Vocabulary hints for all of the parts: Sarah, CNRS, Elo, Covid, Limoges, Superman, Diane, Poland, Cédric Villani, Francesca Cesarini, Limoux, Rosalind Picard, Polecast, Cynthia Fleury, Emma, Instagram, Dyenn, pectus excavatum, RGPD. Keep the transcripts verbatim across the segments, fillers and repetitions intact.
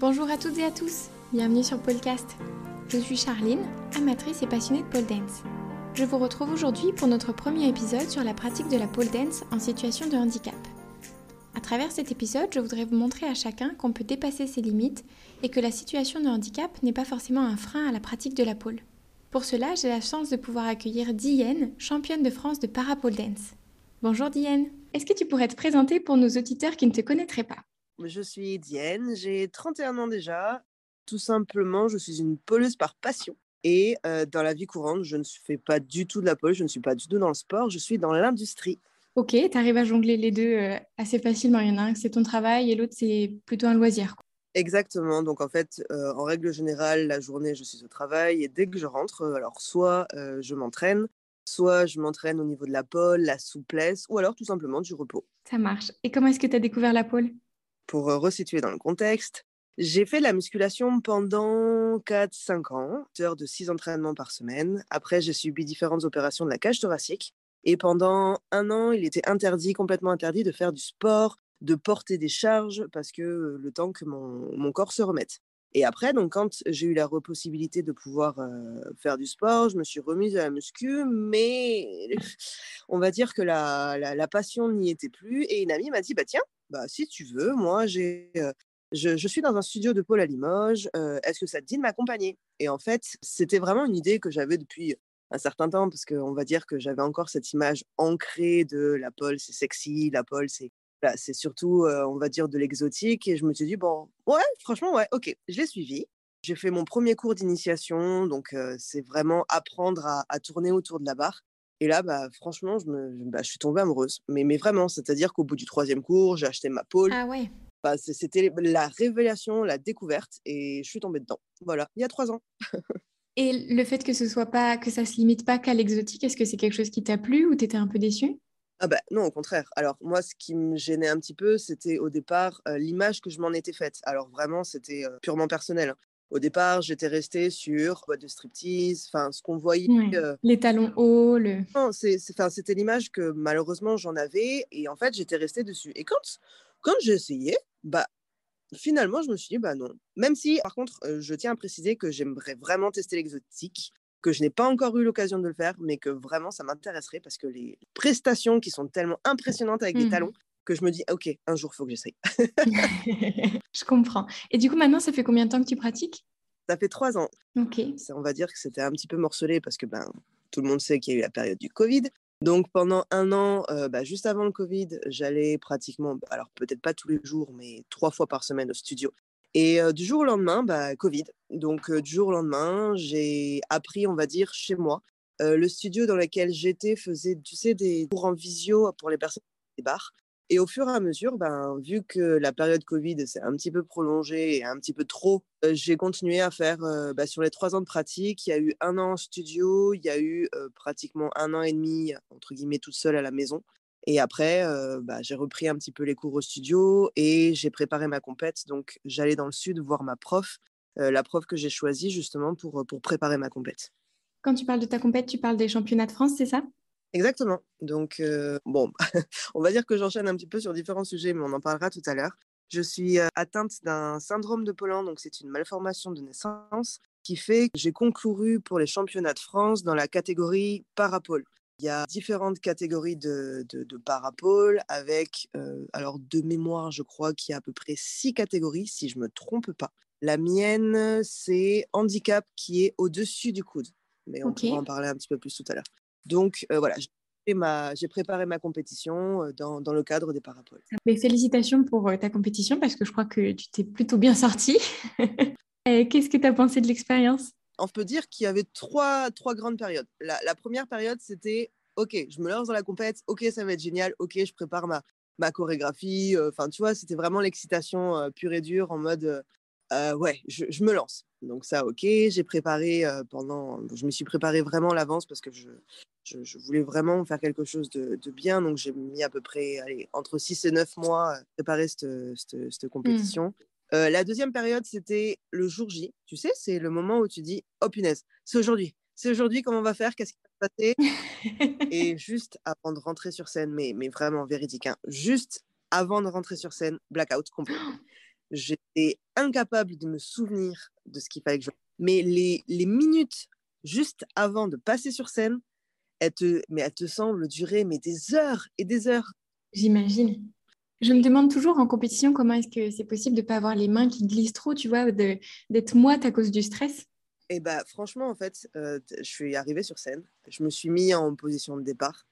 Bonjour à toutes et à tous, bienvenue sur Polecast. Je suis Charline, amatrice et passionnée de pole dance. Je vous retrouve aujourd'hui pour notre premier épisode sur la pratique de la pole dance en situation de handicap. À travers cet épisode, je voudrais vous montrer à chacun qu'on peut dépasser ses limites et que la situation de handicap n'est pas forcément un frein à la pratique de la pole. Pour cela, j'ai la chance de pouvoir accueillir Diane, championne de France de para pole dance. Bonjour Diane, est-ce que tu pourrais te présenter pour nos auditeurs qui ne te connaîtraient pas ? Je suis Dyenn, j'ai trente et un ans déjà. Tout simplement, je suis une poleuse par passion. Et euh, dans la vie courante, je ne fais pas du tout de la pole, je ne suis pas du tout dans le sport, je suis dans l'industrie. Ok, tu arrives à jongler les deux euh, assez facilement. Il y en a un, c'est ton travail et l'autre, c'est plutôt un loisir. Quoi. Exactement. Donc en fait, euh, en règle générale, la journée, je suis au travail. Et dès que je rentre, euh, alors soit euh, je m'entraîne, soit je m'entraîne au niveau de la pole, la souplesse, ou alors tout simplement du repos. Ça marche. Et comment est-ce que tu as découvert la pole ? Pour resituer dans le contexte, j'ai fait de la musculation pendant quatre à cinq ans, heures de six entraînements par semaine. Après, j'ai subi différentes opérations de la cage thoracique. Et pendant un an, il était interdit, complètement interdit de faire du sport, de porter des charges, parce que le temps que mon, mon corps se remette. Et après, donc, quand j'ai eu la possibilité de pouvoir euh, faire du sport, je me suis remise à la muscu, mais on va dire que la, la, la passion n'y était plus. Et une amie m'a dit, bah tiens, bah, si tu veux, moi, j'ai, euh, je, je suis dans un studio de pole à Limoges, euh, est-ce que ça te dit de m'accompagner ? Et en fait, c'était vraiment une idée que j'avais depuis un certain temps, parce qu'on va dire que j'avais encore cette image ancrée de la pole, c'est sexy, la pole, c'est, voilà, c'est surtout, euh, on va dire, de l'exotique. Et je me suis dit, bon, ouais, franchement, ouais, ok, je l'ai suivi. J'ai fait mon premier cours d'initiation, donc euh, c'est vraiment apprendre à, à tourner autour de la barre. Et là, bah, franchement, je, me, bah, je suis tombée amoureuse. Mais, mais vraiment, c'est-à-dire qu'au bout du troisième cours, j'ai acheté ma pole. Ah ouais. Bah, c'était la révélation, la découverte, et je suis tombée dedans. Voilà, il y a trois ans. Et le fait que ce soit pas, que ça se limite pas qu'à l'exotique, est-ce que c'est quelque chose qui t'a plu ou t'étais un peu déçue ? Ah bah, non, au contraire. Alors moi, ce qui me gênait un petit peu, c'était au départ euh, l'image que je m'en étais faite. Alors vraiment, c'était euh, purement personnel. Au départ, j'étais restée sur boîte de striptease, enfin ce qu'on voyait. Ouais. Euh... Les talons hauts, le. Non, c'est, c'est, c'était l'image que malheureusement j'en avais, et en fait j'étais restée dessus. Et quand, quand j'ai essayé, bah finalement je me suis dit bah non. Même si, par contre, euh, je tiens à préciser que j'aimerais vraiment tester l'exotique, que je n'ai pas encore eu l'occasion de le faire, mais que vraiment ça m'intéresserait parce que les prestations qui sont tellement impressionnantes avec mmh. des talons. Que je me dis, ok, un jour, il faut que j'essaye. Je comprends. Et du coup, maintenant, ça fait combien de temps que tu pratiques ? Ça fait trois ans. Ok. Ça, on va dire que c'était un petit peu morcelé parce que ben, tout le monde sait qu'il y a eu la période du Covid. Donc, pendant un an, euh, bah, juste avant le Covid, j'allais pratiquement, alors peut-être pas tous les jours, mais trois fois par semaine au studio. Et euh, du jour au lendemain, bah, Covid. Donc, euh, du jour au lendemain, j'ai appris, on va dire, chez moi. Euh, le studio dans lequel j'étais faisait, tu sais, des cours en visio pour les personnes qui débarquent. Et au fur et à mesure, ben, vu que la période Covid s'est un petit peu prolongée et un petit peu trop, euh, j'ai continué à faire, euh, bah, sur les trois ans de pratique, il y a eu un an en studio, il y a eu euh, pratiquement un an et demi, entre guillemets, toute seule à la maison. Et après, euh, bah, j'ai repris un petit peu les cours au studio et j'ai préparé ma compète. Donc, j'allais dans le sud voir ma prof, euh, la prof que j'ai choisie justement pour, pour préparer ma compète. Quand tu parles de ta compète, tu parles des championnats de France, c'est ça ? Exactement. Donc, euh, bon, on va dire que j'enchaîne un petit peu sur différents sujets, mais on en parlera tout à l'heure. Je suis euh, atteinte d'un syndrome de Poland, donc c'est une malformation de naissance qui fait que j'ai concouru pour les championnats de France dans la catégorie para pole. Il y a différentes catégories de, de, de para pole avec, euh, alors de mémoire, je crois qu'il y a à peu près six catégories, si je ne me trompe pas. La mienne, c'est handicap qui est au-dessus du coude, mais on okay. pourra en parler un petit peu plus tout à l'heure. Donc, euh, voilà, j'ai, ma, j'ai préparé ma compétition dans, dans le cadre des para pole. Mais félicitations pour ta compétition parce que je crois que tu t'es plutôt bien sortie. Qu'est-ce que tu as pensé de l'expérience ? On peut dire qu'il y avait trois, trois grandes périodes. La, la première période, c'était « Ok, je me lance dans la compète, ok, ça va être génial, ok, je prépare ma, ma chorégraphie. » Enfin, tu vois, c'était vraiment l'excitation euh, pure et dure en mode euh, « euh, Ouais, je, je me lance. » Donc ça, ok, j'ai préparé euh, pendant... Je me suis préparée vraiment à l'avance parce que je... Je, je voulais vraiment faire quelque chose de, de bien. Donc, j'ai mis à peu près allez, entre six et neuf mois à préparer cette, cette, cette compétition. Mmh. Euh, la deuxième période, c'était le jour J. Tu sais, c'est le moment où tu dis « Oh punaise, c'est aujourd'hui. C'est aujourd'hui, comment on va faire ? Qu'est-ce qui va se passer ?» Et juste avant de rentrer sur scène, mais, mais vraiment véridique, hein, juste avant de rentrer sur scène, blackout complet. j'étais incapable de me souvenir de ce qu'il fallait que je... Mais les, les minutes juste avant de passer sur scène, elles te, mais elles te semblent durer mais des heures et des heures. J'imagine. Je me demande toujours en compétition comment est-ce que c'est possible de ne pas avoir les mains qui glissent trop, tu vois, de, d'être moite à cause du stress. Et bah, franchement, en fait, euh, je suis arrivée sur scène, je me suis mis en position de départ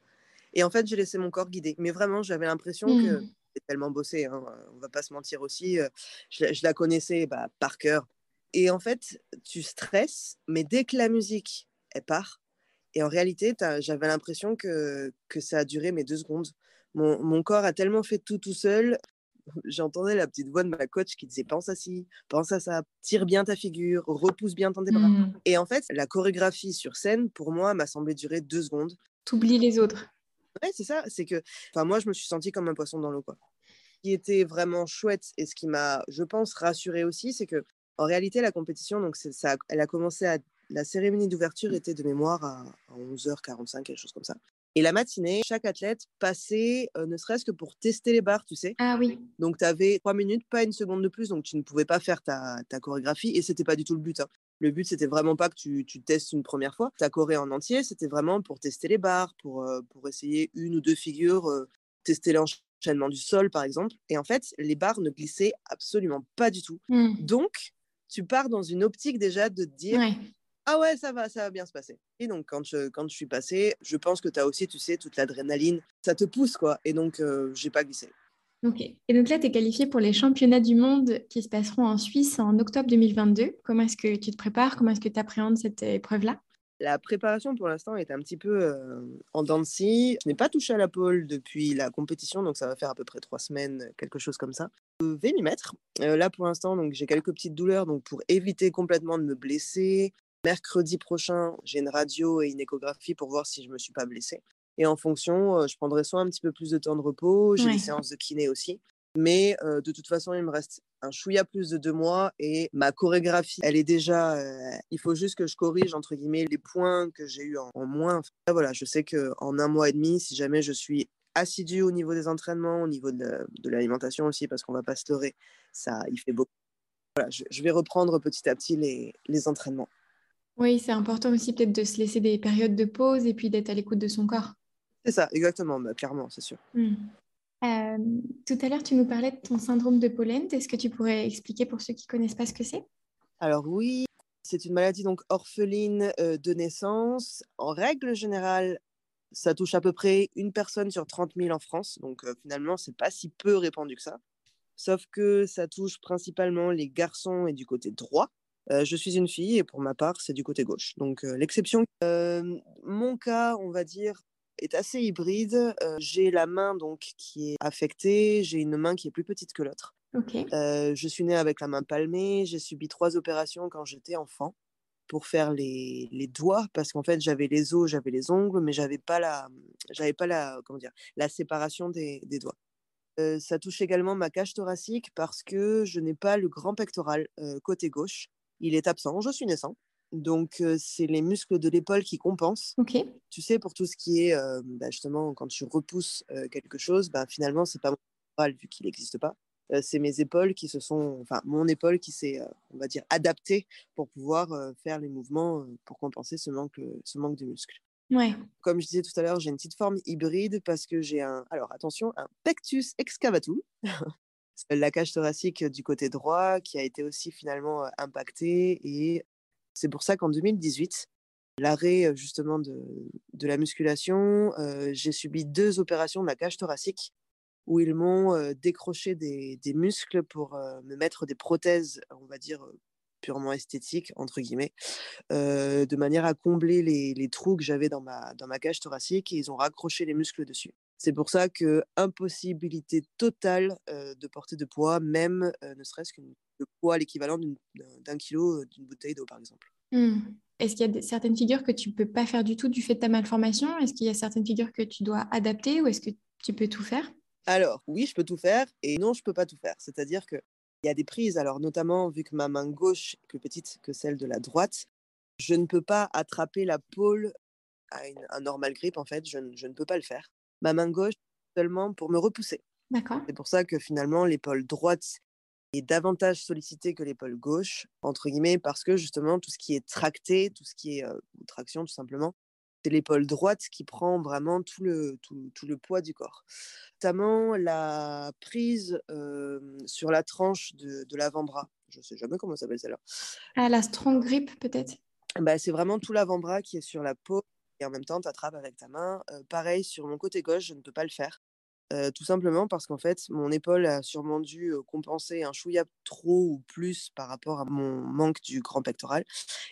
et en fait, j'ai laissé mon corps guider. Mais vraiment, j'avais l'impression mmh. que j'ai tellement bossé, hein, on ne va pas se mentir aussi, euh, je, je la connaissais bah, par cœur. Et en fait, tu stresses, mais dès que la musique, elle part, et en réalité, j'avais l'impression que, que ça a duré mes deux secondes. Mon, mon corps a tellement fait tout tout seul. J'entendais la petite voix de ma coach qui disait « pense à ci, pense à ça, tire bien ta figure, repousse bien ton bras. Mmh. » Et en fait, la chorégraphie sur scène, pour moi, m'a semblé durer deux secondes. T'oublies les autres. Ouais, c'est ça. C'est que, enfin, moi, je me suis sentie comme un poisson dans l'eau, quoi. Ce qui était vraiment chouette et ce qui m'a, je pense, rassurée aussi, c'est que, en réalité, la compétition, donc c'est, ça, elle a commencé à, la cérémonie d'ouverture était de mémoire à, à onze heures quarante-cinq, quelque chose comme ça. Et la matinée, chaque athlète passait, euh, ne serait-ce que pour tester les barres, tu sais. Ah oui. Donc, tu avais trois minutes, pas une seconde de plus. Donc, tu ne pouvais pas faire ta, ta chorégraphie. Et ce n'était pas du tout le but. Hein. Le but, ce n'était vraiment pas que tu, tu testes une première fois. Ta choré en entier, c'était vraiment pour tester les barres, pour, euh, pour essayer une ou deux figures, euh, tester l'enchaînement du sol, par exemple. Et en fait, les barres ne glissaient absolument pas du tout. Mmh. Donc, tu pars dans une optique déjà de te dire... Ouais. Ah ouais, ça va, ça va bien se passer. Et donc, quand je, quand je suis passée, je pense que tu as aussi, tu sais, toute l'adrénaline. Ça te pousse, quoi. Et donc, euh, j'ai pas glissé. Ok. Et donc là, tu es qualifiée pour les championnats du monde qui se passeront en Suisse en octobre deux mille vingt-deux. Comment est-ce que tu te prépares ? Comment est-ce que tu appréhendes cette épreuve-là ? La préparation, pour l'instant, est un petit peu euh, en dents de scie. Je n'ai pas touché à la pole depuis la compétition, donc ça va faire à peu près trois semaines, quelque chose comme ça. Je vais m'y mettre. Euh, là, pour l'instant, donc, j'ai quelques petites douleurs donc, pour éviter complètement de me blesser. Mercredi prochain, j'ai une radio et une échographie pour voir si je ne me suis pas blessée. Et en fonction, euh, je prendrai soit un petit peu plus de temps de repos, j'ai ouais. des séances de kiné aussi. Mais euh, de toute façon, il me reste un chouïa plus de deux mois et ma chorégraphie, elle est déjà... Euh, il faut juste que je corrige, entre guillemets, les points que j'ai eus en, en moins. Enfin, là, voilà, je sais qu'en un mois et demi, si jamais je suis assidue au niveau des entraînements, au niveau de, de l'alimentation aussi, parce qu'on ne va pas se leurrer, ça, il fait beaucoup. Voilà, je, je vais reprendre petit à petit les, les entraînements. Oui, c'est important aussi peut-être de se laisser des périodes de pause et puis d'être à l'écoute de son corps. C'est ça, exactement, bah, clairement, c'est sûr. Mmh. Euh, tout à l'heure, tu nous parlais de ton syndrome de Poland. Est-ce que tu pourrais expliquer pour ceux qui ne connaissent pas ce que c'est ? Alors oui, c'est une maladie donc, orpheline euh, de naissance. En règle générale, ça touche à peu près une personne sur trente mille en France. Donc euh, finalement, ce n'est pas si peu répandu que ça. Sauf que ça touche principalement les garçons et du côté droit. Euh, je suis une fille et pour ma part, c'est du côté gauche. Donc, euh, l'exception. Euh, mon cas, on va dire, est assez hybride. Euh, j'ai la main donc, qui est affectée. J'ai une main qui est plus petite que l'autre. Okay. Euh, je suis née avec la main palmée. J'ai subi trois opérations quand j'étais enfant pour faire les, les doigts parce qu'en fait, j'avais les os, j'avais les ongles, mais j'avais pas la, j'avais pas la, comment dire, la séparation des, des doigts. Euh, ça touche également ma cage thoracique parce que je n'ai pas le grand pectoral euh, côté gauche. Il est absent, je suis naissant. Donc, euh, c'est les muscles de l'épaule qui compensent. Okay. Tu sais, pour tout ce qui est, euh, bah justement, quand tu repousses euh, quelque chose, bah, finalement, ce n'est pas mon pectoral vu qu'il n'existe pas. Euh, c'est mes épaules qui se sont... Enfin, mon épaule qui s'est, euh, on va dire, adaptée pour pouvoir euh, faire les mouvements euh, pour compenser ce manque, ce manque de muscles. Ouais. Comme je disais tout à l'heure, j'ai une petite forme hybride parce que j'ai un... Alors, attention, un pectus excavatum. La cage thoracique du côté droit qui a été aussi finalement impactée et c'est pour ça qu'en deux mille dix-huit, l'arrêt justement de, de la musculation, euh, j'ai subi deux opérations de la cage thoracique où ils m'ont euh, décroché des, des muscles pour euh, me mettre des prothèses, on va dire purement esthétiques entre guillemets, euh, de manière à combler les, les trous que j'avais dans ma, dans ma cage thoracique et ils ont raccroché les muscles dessus. C'est pour ça que impossibilité totale euh, de porter de poids, même euh, ne serait-ce que le poids l'équivalent d'une, d'un kilo euh, d'une bouteille d'eau, par exemple. Mmh. Est-ce qu'il y a de, certaines figures que tu ne peux pas faire du tout du fait de ta malformation ? Est-ce qu'il y a certaines figures que tu dois adapter ou est-ce que tu peux tout faire ? Alors, oui, je peux tout faire et non, je ne peux pas tout faire. C'est-à-dire qu'il y a des prises, alors notamment vu que ma main gauche est plus petite que celle de la droite, je ne peux pas attraper la pole à une, un normal grip, en fait, je, je ne peux pas le faire. Ma main gauche seulement pour me repousser. D'accord. C'est pour ça que finalement l'épaule droite est davantage sollicité que l'épaule gauche, entre guillemets, parce que justement tout ce qui est tracté, tout ce qui est euh, traction tout simplement, c'est l'épaule droite qui prend vraiment tout le, tout, tout le poids du corps. Notamment la prise euh, sur la tranche de, de l'avant-bras. Je ne sais jamais comment ça s'appelle celle-là. Ah, la strong grip peut-être. Bah, c'est vraiment tout l'avant-bras qui est sur la peau et en même temps, tu attrapes avec ta main. Euh, pareil, sur mon côté gauche, je ne peux pas le faire. Euh, tout simplement parce qu'en fait, mon épaule a sûrement dû euh, compenser un chouïa trop ou plus par rapport à mon manque du grand pectoral.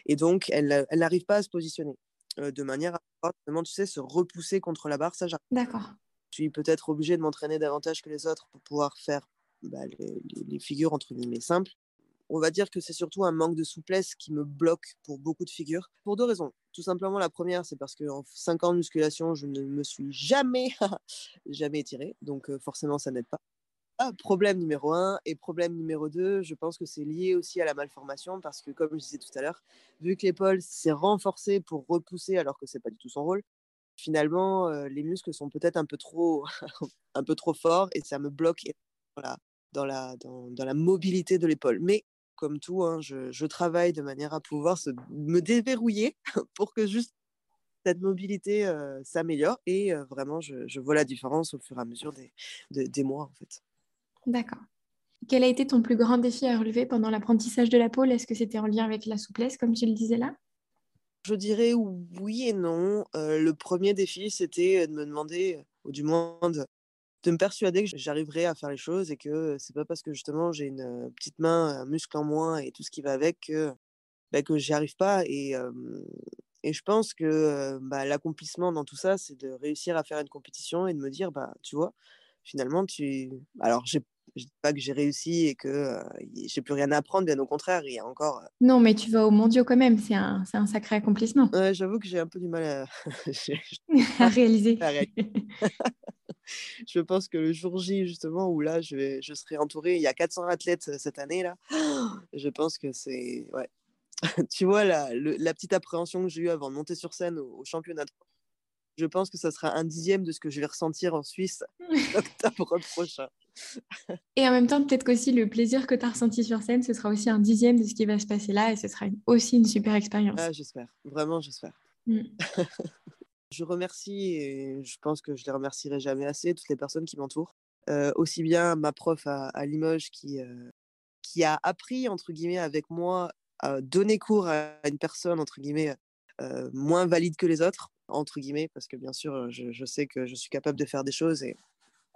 Et donc, elle, elle n'arrive pas à se positionner. Euh, de manière à pouvoir, tu sais, se repousser contre la barre, ça j'arrive. D'accord. Je suis peut-être obligée de m'entraîner davantage que les autres pour pouvoir faire bah, les, les figures entre guillemets simples. On va dire que c'est surtout un manque de souplesse qui me bloque pour beaucoup de figures, pour deux raisons. Tout simplement, la première, c'est parce qu'en cinq ans de musculation, je ne me suis jamais, jamais étirée, donc euh, forcément, ça n'aide pas. Ah, problème numéro un et problème numéro deux, je pense que c'est lié aussi à la malformation parce que, comme je disais tout à l'heure, vu que l'épaule s'est renforcée pour repousser alors que ce n'est pas du tout son rôle, finalement, euh, les muscles sont peut-être un peu trop, un peu trop forts et ça me bloque dans la, dans la, dans, dans la mobilité de l'épaule. Mais comme tout, hein, je, je travaille de manière à pouvoir se, me déverrouiller pour que juste cette mobilité euh, s'améliore et euh, vraiment, je, je vois la différence au fur et à mesure des, des, des mois en fait. D'accord. Quel a été ton plus grand défi à relever pendant l'apprentissage de la pole? Est-ce que c'était en lien avec la souplesse, comme tu le disais là? Je dirais oui et non. Euh, le premier défi, c'était de me demander, ou du moins de, de me persuader que j'arriverais à faire les choses et que c'est pas parce que justement j'ai une petite main, un muscle en moins et tout ce qui va avec que, bah, que j'y arrive pas. Et, euh, et je pense que bah, l'accomplissement dans tout ça, c'est de réussir à faire une compétition et de me dire, bah, tu vois, finalement, tu... Alors, j'ai... je ne dis pas que j'ai réussi et que euh, j'ai plus rien à apprendre, bien au contraire, il y a encore... Non, mais tu vas aux mondiaux quand même, c'est un, c'est un sacré accomplissement. Euh, j'avoue que j'ai un peu du mal à... à réaliser. À réaliser. Je pense que le jour J, justement, où là, je, vais... je serai entourée, il y a quatre cents athlètes cette année, là, je pense que c'est... Ouais. Tu vois, la, le, la petite appréhension que j'ai eue avant de monter sur scène au, au championnat de... Je pense que ça sera un dixième de ce que je vais ressentir en Suisse octobre prochain. Et en même temps, peut-être qu'aussi le plaisir que tu as ressenti sur scène, ce sera aussi un dixième de ce qui va se passer là et ce sera une, aussi une super expérience. Ah, j'espère, vraiment j'espère. Mm. Je remercie et je pense que je les remercierai jamais assez, toutes les personnes qui m'entourent. Euh, aussi bien ma prof à, à Limoges qui, euh, qui a appris, entre guillemets, avec moi à donner cours à une personne, entre guillemets, euh, moins valide que les autres. Entre guillemets, parce que bien sûr, je, je sais que je suis capable de faire des choses et,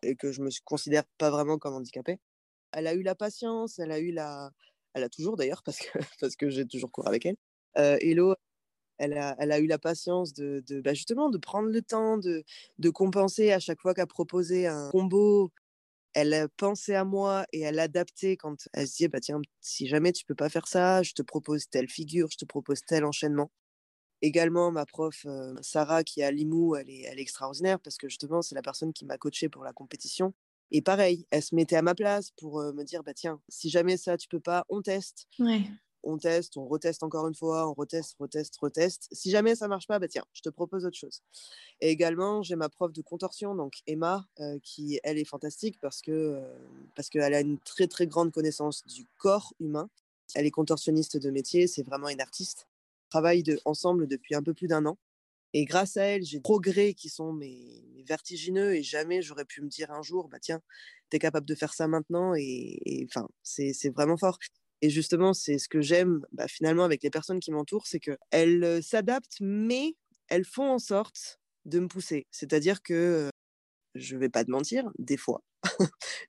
et que je ne me considère pas vraiment comme handicapée. Elle a eu la patience, elle a eu la... Elle a toujours d'ailleurs, parce que, parce que j'ai toujours cours avec elle. Euh, Elo, elle a, elle a eu la patience de, de bah justement de prendre le temps, de, de compenser à chaque fois qu'elle proposait un combo. Elle pensait à moi et elle adaptait quand elle se disait bah, « Tiens, si jamais tu ne peux pas faire ça, je te propose telle figure, je te propose tel enchaînement. » Également, ma prof euh, Sarah, qui est à Limoux, elle est, elle est extraordinaire parce que justement, c'est la personne qui m'a coachée pour la compétition. Et pareil, elle se mettait à ma place pour euh, me dire bah, tiens, si jamais ça, tu peux pas, on teste. Ouais. On teste, on reteste encore une fois, on reteste, reteste, reteste. Si jamais ça marche pas, bah, tiens, je te propose autre chose. Et également, j'ai ma prof de contorsion, donc Emma, euh, qui, elle, est fantastique parce que, euh, parce qu'elle a une très, très grande connaissance du corps humain. Elle est contorsionniste de métier, c'est vraiment une artiste. Travaille de, ensemble depuis un peu plus d'un an. Et grâce à elle, j'ai des progrès qui sont mes, mes vertigineux et jamais j'aurais pu me dire un jour, bah tiens, t'es capable de faire ça maintenant et enfin, c'est, c'est vraiment fort. Et justement, c'est ce que j'aime bah, finalement avec les personnes qui m'entourent, c'est qu'elles euh, s'adaptent, mais elles font en sorte de me pousser. C'est-à-dire que, euh, je vais pas te mentir, des fois,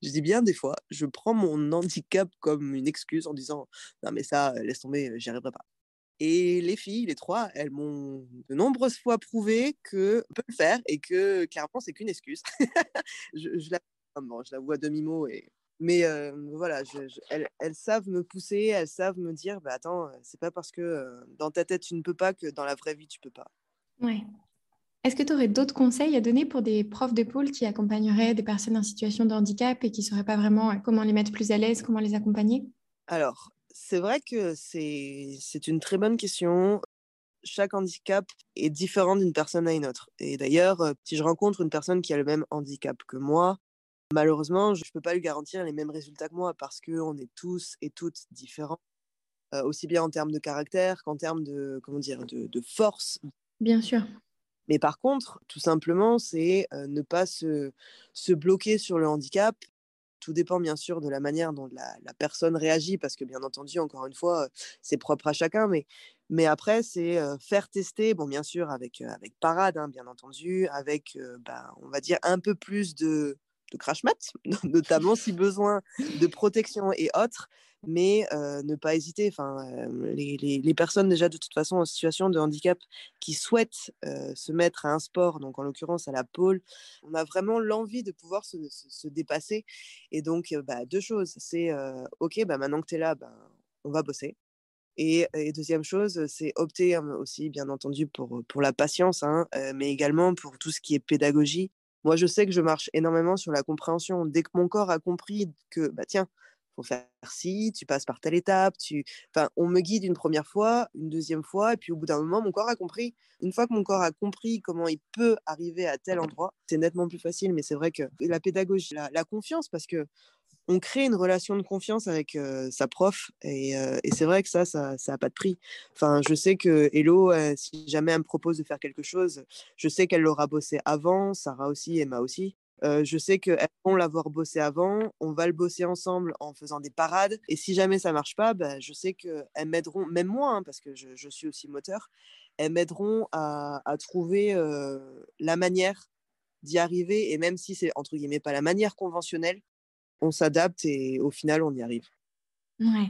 je dis bien des fois, je prends mon handicap comme une excuse en disant, non mais ça, laisse tomber, j'y arriverai pas. Et les filles, les trois, elles m'ont de nombreuses fois prouvé qu'on peut le faire et que clairement, c'est qu'une excuse. je, je, la... bon, je la vois à demi-mot. Et... Mais euh, voilà, je, je... Elles, elles savent me pousser, elles savent me dire bah, « Attends, c'est pas parce que euh, dans ta tête, tu ne peux pas que dans la vraie vie, tu peux pas. » Ouais. Est-ce que tu aurais d'autres conseils à donner pour des profs de pôle qui accompagneraient des personnes en situation de handicap et qui ne sauraient pas vraiment comment les mettre plus à l'aise, comment les accompagner? Alors, c'est vrai que c'est, c'est une très bonne question. Chaque handicap est différent d'une personne à une autre. Et d'ailleurs, si je rencontre une personne qui a le même handicap que moi, Malheureusement, je ne peux pas lui garantir les mêmes résultats que moi parce qu'on est tous et toutes différents, euh, aussi bien en termes de caractère qu'en termes de, comment dire, de, de force. Bien sûr. Mais par contre, tout simplement, c'est euh, ne pas se, se bloquer sur le handicap. Tout dépend bien sûr de la manière dont la, la personne réagit parce que bien entendu, encore une fois, euh, c'est propre à chacun. Mais, mais après, c'est euh, faire tester, bon, bien sûr, avec, euh, avec parade, hein, bien entendu, avec, euh, bah, on va dire, un peu plus de, de crash mat, notamment si besoin de protection et autres. Mais euh, ne pas hésiter. Enfin, euh, les, les, les personnes déjà de toute façon en situation de handicap qui souhaitent euh, se mettre à un sport, donc en l'occurrence à la pole, on a vraiment l'envie de pouvoir se, se, se dépasser. Et donc, euh, bah, deux choses. C'est, euh, OK, bah, maintenant que tu es là, bah, on va bosser. Et, et deuxième chose, c'est opter hein, aussi, bien entendu, pour, pour la patience, hein, euh, mais également pour tout ce qui est pédagogie. Moi, je sais que je marche énormément sur la compréhension. Dès que mon corps a compris que, bah, tiens, faut faire ci, tu passes par telle étape, tu... Enfin, on me guide une première fois, une deuxième fois, et puis au bout d'un moment, mon corps a compris. Une fois que mon corps a compris comment il peut arriver à tel endroit, c'est nettement plus facile, mais c'est vrai que la pédagogie, la, la confiance, parce qu'on crée une relation de confiance avec euh, sa prof, et, euh, et c'est vrai que ça, ça n'a pas de prix. Enfin, je sais que Elo, euh, si jamais elle me propose de faire quelque chose, je sais qu'elle l'aura bossé avant, Sarah aussi, Emma aussi. Euh, je sais qu'elles vont l'avoir bossé avant, on va le bosser ensemble en faisant des parades. Et si jamais ça ne marche pas, bah, je sais qu'elles m'aideront, même moi, hein, parce que je, je suis aussi moteur, elles m'aideront à, à trouver euh, la manière d'y arriver. Et même si c'est, entre guillemets, pas la manière conventionnelle, on s'adapte et au final, on y arrive. Ouais.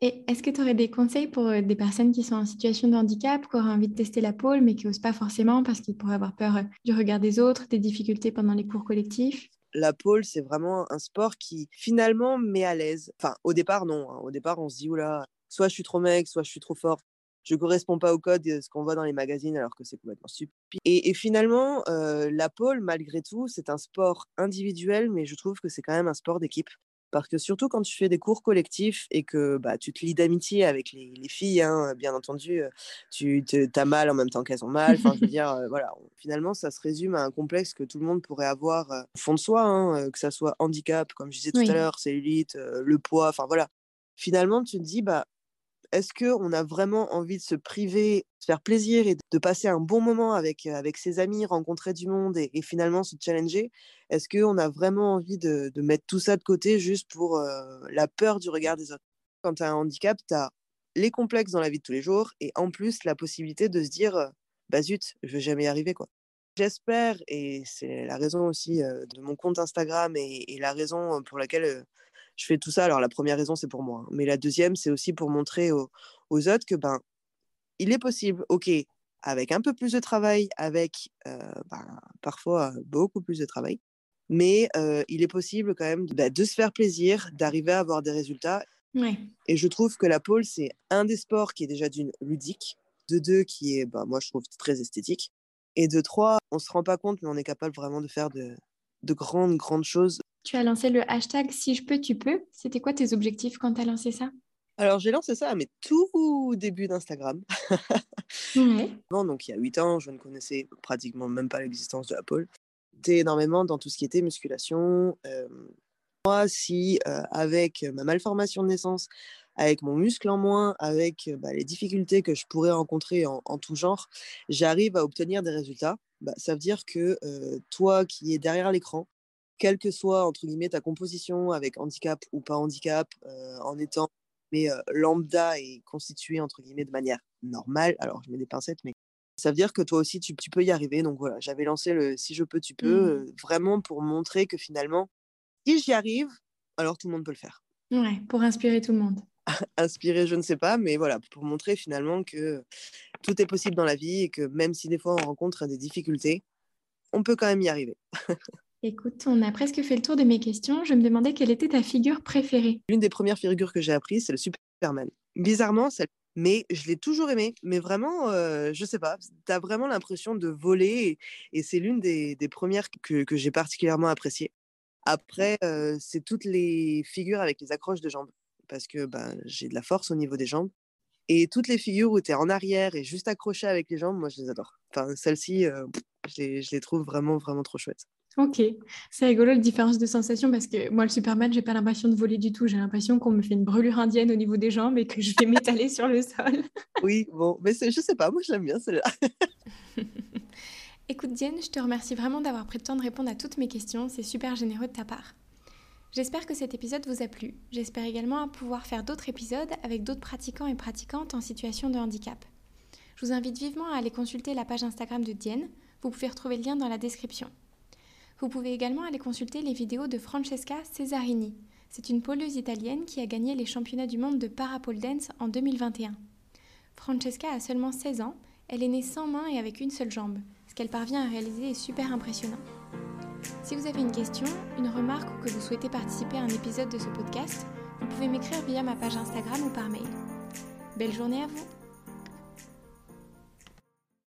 Et est-ce que tu aurais des conseils pour des personnes qui sont en situation de handicap, qui auraient envie de tester la pole, mais qui n'osent pas forcément parce qu'ils pourraient avoir peur du regard des autres, des difficultés pendant les cours collectifs ? La pole, c'est vraiment un sport qui, finalement, met à l'aise. Enfin, au départ, non. Hein. Au départ, on se dit, oula, soit je suis trop mec, soit je suis trop forte. Je ne correspond pas au code, ce qu'on voit dans les magazines, alors que c'est complètement stupide. Et, et finalement, euh, la pole, malgré tout, c'est un sport individuel, mais je trouve que c'est quand même un sport d'équipe. Parce que surtout quand tu fais des cours collectifs et que bah, tu te lies d'amitié avec les, les filles, hein, bien entendu, tu as mal en même temps qu'elles ont mal. Enfin, je veux dire, euh, voilà. Finalement, ça se résume à un complexe que tout le monde pourrait avoir euh, au fond de soi, hein, que ça soit handicap, comme je disais tout oui. à l'heure, cellulite, euh, le poids, enfin voilà. Finalement, tu te dis, bah, est-ce qu'on a vraiment envie de se priver, de se faire plaisir et de passer un bon moment avec, avec ses amis, rencontrer du monde et, et finalement se challenger ? Est-ce qu'on a vraiment envie de, de mettre tout ça de côté juste pour euh, la peur du regard des autres ? Quand tu as un handicap, tu as les complexes dans la vie de tous les jours et en plus la possibilité de se dire « bah zut, je vais jamais y arriver quoi ». J'espère, et c'est la raison aussi euh, de mon compte Instagram et, et la raison pour laquelle... Euh, je fais tout ça. Alors, la première raison, c'est pour moi. Hein. Mais la deuxième, c'est aussi pour montrer aux, aux autres que, ben, il est possible, OK, avec un peu plus de travail, avec euh, ben, parfois beaucoup plus de travail, mais euh, il est possible quand même ben, de se faire plaisir, d'arriver à avoir des résultats. Ouais. Et je trouve que la pole, c'est un des sports qui est déjà d'une ludique, de deux qui est, ben, moi, je trouve très esthétique, et de trois, on ne se rend pas compte, mais on est capable vraiment de faire de, de grandes, grandes choses. Tu as lancé le hashtag « Si je peux, tu peux ». C'était quoi tes objectifs quand tu as lancé ça ? Alors, j'ai lancé ça à mes tout débuts d'Instagram. Ouais. Donc, il y a huit ans, je ne connaissais pratiquement même pas l'existence de la pole. J'étais énormément dans tout ce qui était musculation. Euh, moi, si euh, avec ma malformation de naissance, avec mon muscle en moins, avec bah, les difficultés que je pourrais rencontrer en, en tout genre, j'arrive à obtenir des résultats, bah, ça veut dire que euh, toi qui es derrière l'écran, quelle que soit, entre guillemets, ta composition avec handicap ou pas handicap, euh, en étant mais, euh, lambda et constituée, entre guillemets, de manière normale. Alors, je mets des pincettes, mais ça veut dire que toi aussi, tu, tu peux y arriver. Donc, voilà, j'avais lancé le « Si je peux, tu peux mmh. », euh, vraiment pour montrer que finalement, si j'y arrive, alors tout le monde peut le faire. Ouais, pour inspirer tout le monde. Inspirer, je ne sais pas, mais voilà, pour montrer finalement que tout est possible dans la vie et que même si des fois, on rencontre des difficultés, on peut quand même y arriver. Écoute, on a presque fait le tour de mes questions. Je me demandais quelle était ta figure préférée. L'une des premières figures que j'ai apprises, c'est le Superman. Bizarrement, celle... mais je l'ai toujours aimée. Mais vraiment, euh, je sais pas, t'as vraiment l'impression de voler. Et, et c'est l'une des, des premières que, que j'ai particulièrement appréciée. Après, euh, c'est toutes les figures avec les accroches de jambes. Parce que ben, j'ai de la force au niveau des jambes. Et toutes les figures où t'es en arrière et juste accroché avec les jambes, moi, je les adore. Enfin, celles-ci, euh, je, les, je les trouve vraiment, vraiment trop chouettes. Ok, c'est rigolo la différence de sensation parce que moi, le Superman, j'ai pas l'impression de voler du tout. J'ai l'impression qu'on me fait une brûlure indienne au niveau des jambes et que je vais m'étaler sur le sol. Oui, bon, mais c'est, je sais pas, moi je l'aime bien celle-là. Écoute Dyenn, je te remercie vraiment d'avoir pris le temps de répondre à toutes mes questions. C'est super généreux de ta part. J'espère que cet épisode vous a plu. J'espère également pouvoir faire d'autres épisodes avec d'autres pratiquants et pratiquantes en situation de handicap. Je vous invite vivement à aller consulter la page Instagram de Dyenn. Vous pouvez retrouver le lien dans la description. Vous pouvez également aller consulter les vidéos de Francesca Cesarini. C'est une poleuse italienne qui a gagné les championnats du monde de para pole dance en deux mille vingt et un. Francesca a seulement seize ans, elle est née sans main et avec une seule jambe. Ce qu'elle parvient à réaliser est super impressionnant. Si vous avez une question, une remarque ou que vous souhaitez participer à un épisode de ce podcast, vous pouvez m'écrire via ma page Instagram ou par mail. Belle journée à vous!